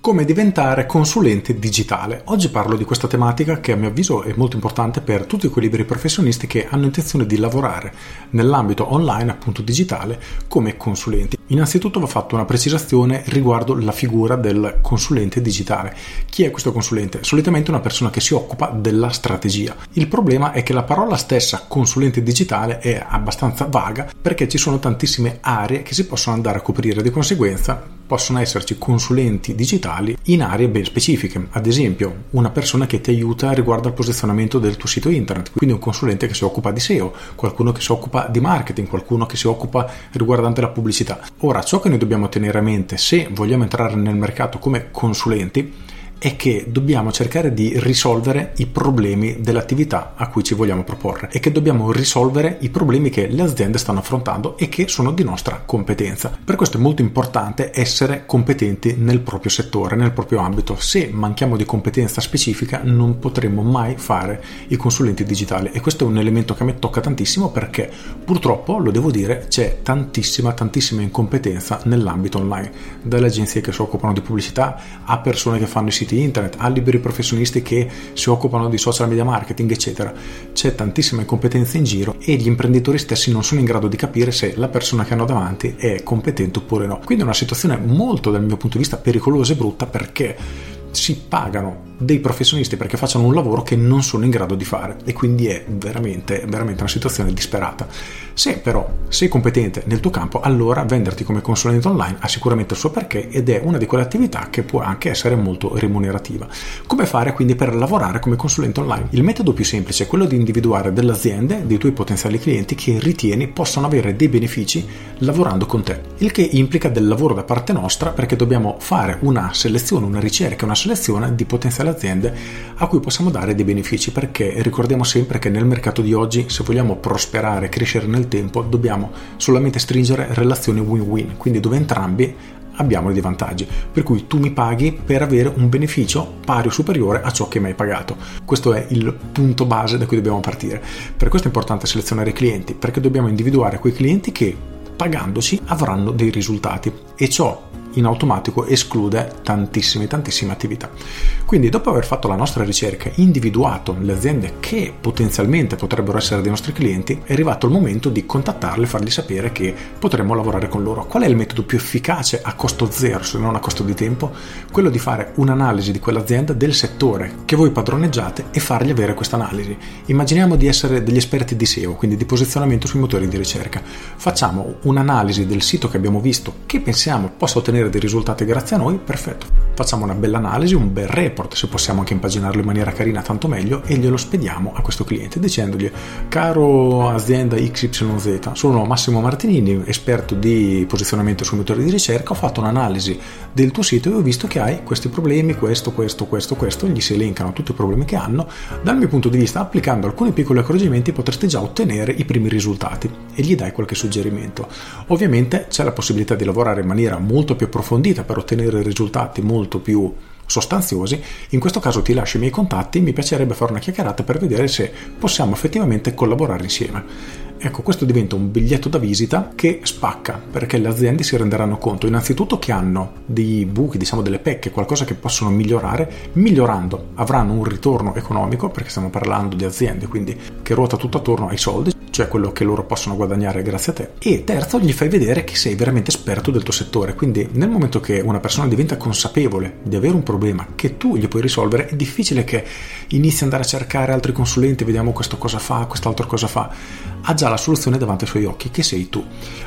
Come diventare consulente digitale. Oggi parlo di questa tematica che a mio avviso è molto importante per tutti quei liberi professionisti che hanno intenzione di lavorare nell'ambito online, appunto digitale, come consulenti. Innanzitutto va fatta una precisazione riguardo la figura del consulente digitale. Chi è questo consulente? Solitamente una persona che si occupa della strategia. Il problema è che la parola stessa consulente digitale è abbastanza vaga, perché ci sono tantissime aree che si possono andare a coprire, di conseguenza possono esserci consulenti digitali in aree ben specifiche, ad esempio una persona che ti aiuta riguardo al posizionamento del tuo sito internet, quindi un consulente che si occupa di SEO, qualcuno che si occupa di marketing, qualcuno che si occupa riguardante la pubblicità. Ora, ciò che noi dobbiamo tenere a mente se vogliamo entrare nel mercato come consulenti è che dobbiamo cercare di risolvere i problemi dell'attività a cui ci vogliamo proporre e che dobbiamo risolvere i problemi che le aziende stanno affrontando e che sono di nostra competenza. Per questo è molto importante essere competenti nel proprio settore, nel proprio ambito. Se manchiamo di competenza specifica non potremo mai fare i consulenti digitali, e questo è un elemento che a me tocca tantissimo, perché purtroppo, lo devo dire, c'è tantissima incompetenza nell'ambito online, dalle agenzie che si occupano di pubblicità a persone che fanno i siti internet, a liberi professionisti che si occupano di social media marketing, eccetera. C'è tantissima incompetenza in giro e gli imprenditori stessi non sono in grado di capire se la persona che hanno davanti è competente oppure no. Quindi è una situazione molto, dal mio punto di vista, pericolosa e brutta, perché si pagano dei professionisti perché facciano un lavoro che non sono in grado di fare, e quindi è veramente una situazione disperata. Se però sei competente nel tuo campo, allora venderti come consulente online ha sicuramente il suo perché, ed è una di quelle attività che può anche essere molto remunerativa. Come fare quindi per lavorare come consulente online? Il metodo più semplice è quello di individuare delle aziende, dei tuoi potenziali clienti, che ritieni possano avere dei benefici lavorando con te, il che implica del lavoro da parte nostra, perché dobbiamo fare una selezione, una ricerca, una selezione di potenziali aziende a cui possiamo dare dei benefici, perché ricordiamo sempre che nel mercato di oggi, se vogliamo prosperare e crescere nel tempo, dobbiamo solamente stringere relazioni win-win, quindi dove entrambi abbiamo dei vantaggi, per cui tu mi paghi per avere un beneficio pari o superiore a ciò che mi hai pagato. Questo è il punto base da cui dobbiamo partire. Per questo è importante selezionare i clienti, perché dobbiamo individuare quei clienti che, pagandoci, avranno dei risultati, e ciò in automatico esclude tantissime attività. Quindi, dopo aver fatto la nostra ricerca, individuato le aziende che potenzialmente potrebbero essere dei nostri clienti, è arrivato il momento di contattarle e fargli sapere che potremmo lavorare con loro. Qual è il metodo più efficace a costo zero, se non a costo di tempo? Quello di fare un'analisi di quell'azienda, del settore che voi padroneggiate, e fargli avere questa analisi. Immaginiamo di essere degli esperti di SEO, quindi di posizionamento sui motori di ricerca. Facciamo un'analisi del sito che abbiamo visto, che pensiamo possa ottenere dei risultati grazie a noi. Perfetto, facciamo una bella analisi, un bel report, se possiamo anche impaginarlo in maniera carina tanto meglio, e glielo spediamo a questo cliente dicendogli: caro azienda XYZ, sono Massimo Martinini, esperto di posizionamento sui motori di ricerca, ho fatto un'analisi del tuo sito e ho visto che hai questi problemi, questo. Gli si elencano tutti i problemi che hanno. Dal mio punto di vista, applicando alcuni piccoli accorgimenti, potresti già ottenere i primi risultati, e gli dai qualche suggerimento. Ovviamente c'è la possibilità di lavorare in maniera molto più approfondita per ottenere risultati molto più sostanziosi. In questo caso ti lascio i miei contatti, mi piacerebbe fare una chiacchierata per vedere se possiamo effettivamente collaborare insieme. Ecco, questo diventa un biglietto da visita che spacca, perché le aziende si renderanno conto innanzitutto che hanno dei buchi, delle pecche, qualcosa che possono migliorare. Migliorando avranno un ritorno economico, perché stiamo parlando di aziende, quindi che ruota tutto attorno ai soldi, cioè quello che loro possono guadagnare grazie a te. E terzo, gli fai vedere che sei veramente esperto del tuo settore, quindi nel momento che una persona diventa consapevole di avere un problema che tu gli puoi risolvere, è difficile che inizi ad andare a cercare altri consulenti, vediamo questo cosa fa, quest'altro cosa fa. Ha già la soluzione davanti ai suoi occhi, che sei tu.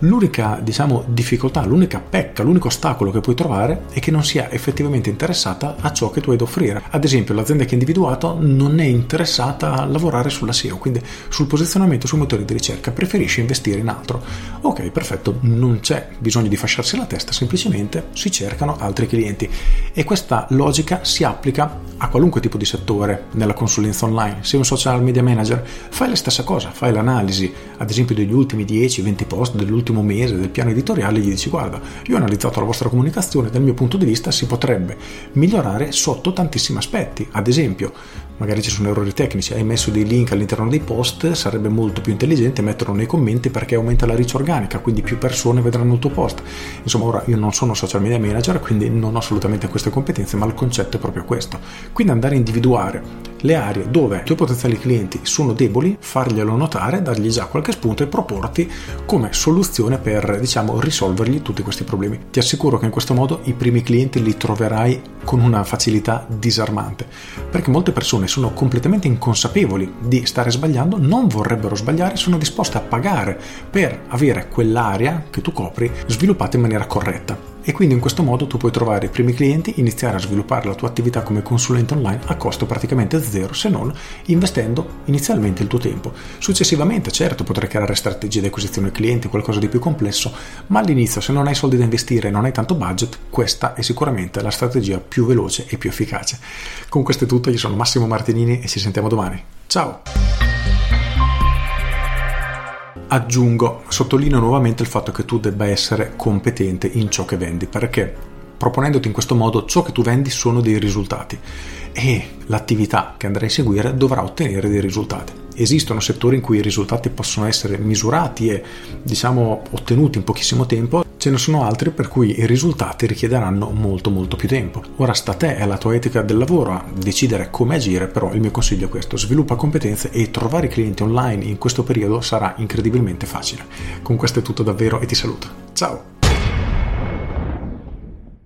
L'unica difficoltà, l'unica pecca, l'unico ostacolo che puoi trovare è che non sia effettivamente interessata a ciò che tu hai da offrire. Ad esempio, l'azienda che hai individuato non è interessata a lavorare sulla SEO, quindi sul posizionamento sui motori motore di ricerca preferisce investire in altro. Ok, perfetto, non c'è bisogno di fasciarsi la testa, semplicemente si cercano altri clienti. E questa logica si applica a qualunque tipo di settore nella consulenza online. Sei un social media manager, fai la stessa cosa, fai l'analisi, ad esempio, degli ultimi 10-20 post dell'ultimo mese, del piano editoriale, e gli dici: guarda, io ho analizzato la vostra comunicazione, dal mio punto di vista si potrebbe migliorare sotto tantissimi aspetti. Ad esempio, magari ci sono errori tecnici, hai messo dei link all'interno dei post, sarebbe molto più intelligente metterlo nei commenti perché aumenta la reach organica, quindi più persone vedranno il tuo post. Insomma, ora io non sono social media manager, quindi non ho assolutamente queste competenze, ma il concetto è proprio questo. Quindi andare a individuare le aree dove i tuoi potenziali clienti sono deboli, farglielo notare, dargli già qualche spunto e proporti come soluzione per, risolvergli tutti questi problemi. Ti assicuro che in questo modo i primi clienti li troverai con una facilità disarmante, perché molte persone sono completamente inconsapevoli di stare sbagliando, non vorrebbero sbagliare, sono disposte a pagare per avere quell'area che tu copri sviluppata in maniera corretta. E quindi in questo modo tu puoi trovare i primi clienti, iniziare a sviluppare la tua attività come consulente online a costo praticamente zero, se non investendo inizialmente il tuo tempo. Successivamente, certo, potrai creare strategie di acquisizione clienti, qualcosa di più complesso, ma all'inizio, se non hai soldi da investire e non hai tanto budget, questa è sicuramente la strategia più veloce e più efficace. Con questo è tutto, io sono Massimo Martinini e ci sentiamo domani. Ciao! Aggiungo, sottolineo nuovamente il fatto che tu debba essere competente in ciò che vendi, perché proponendoti in questo modo ciò che tu vendi sono dei risultati e l'attività che andrai a seguire dovrà ottenere dei risultati. Esistono settori in cui i risultati possono essere misurati e ottenuti in pochissimo tempo, ce ne sono altri per cui i risultati richiederanno molto più tempo. Ora sta a te, è la tua etica del lavoro a decidere come agire, però il mio consiglio è questo: sviluppa competenze e trovare clienti online in questo periodo sarà incredibilmente facile. Con questo è tutto davvero e ti saluto. Ciao!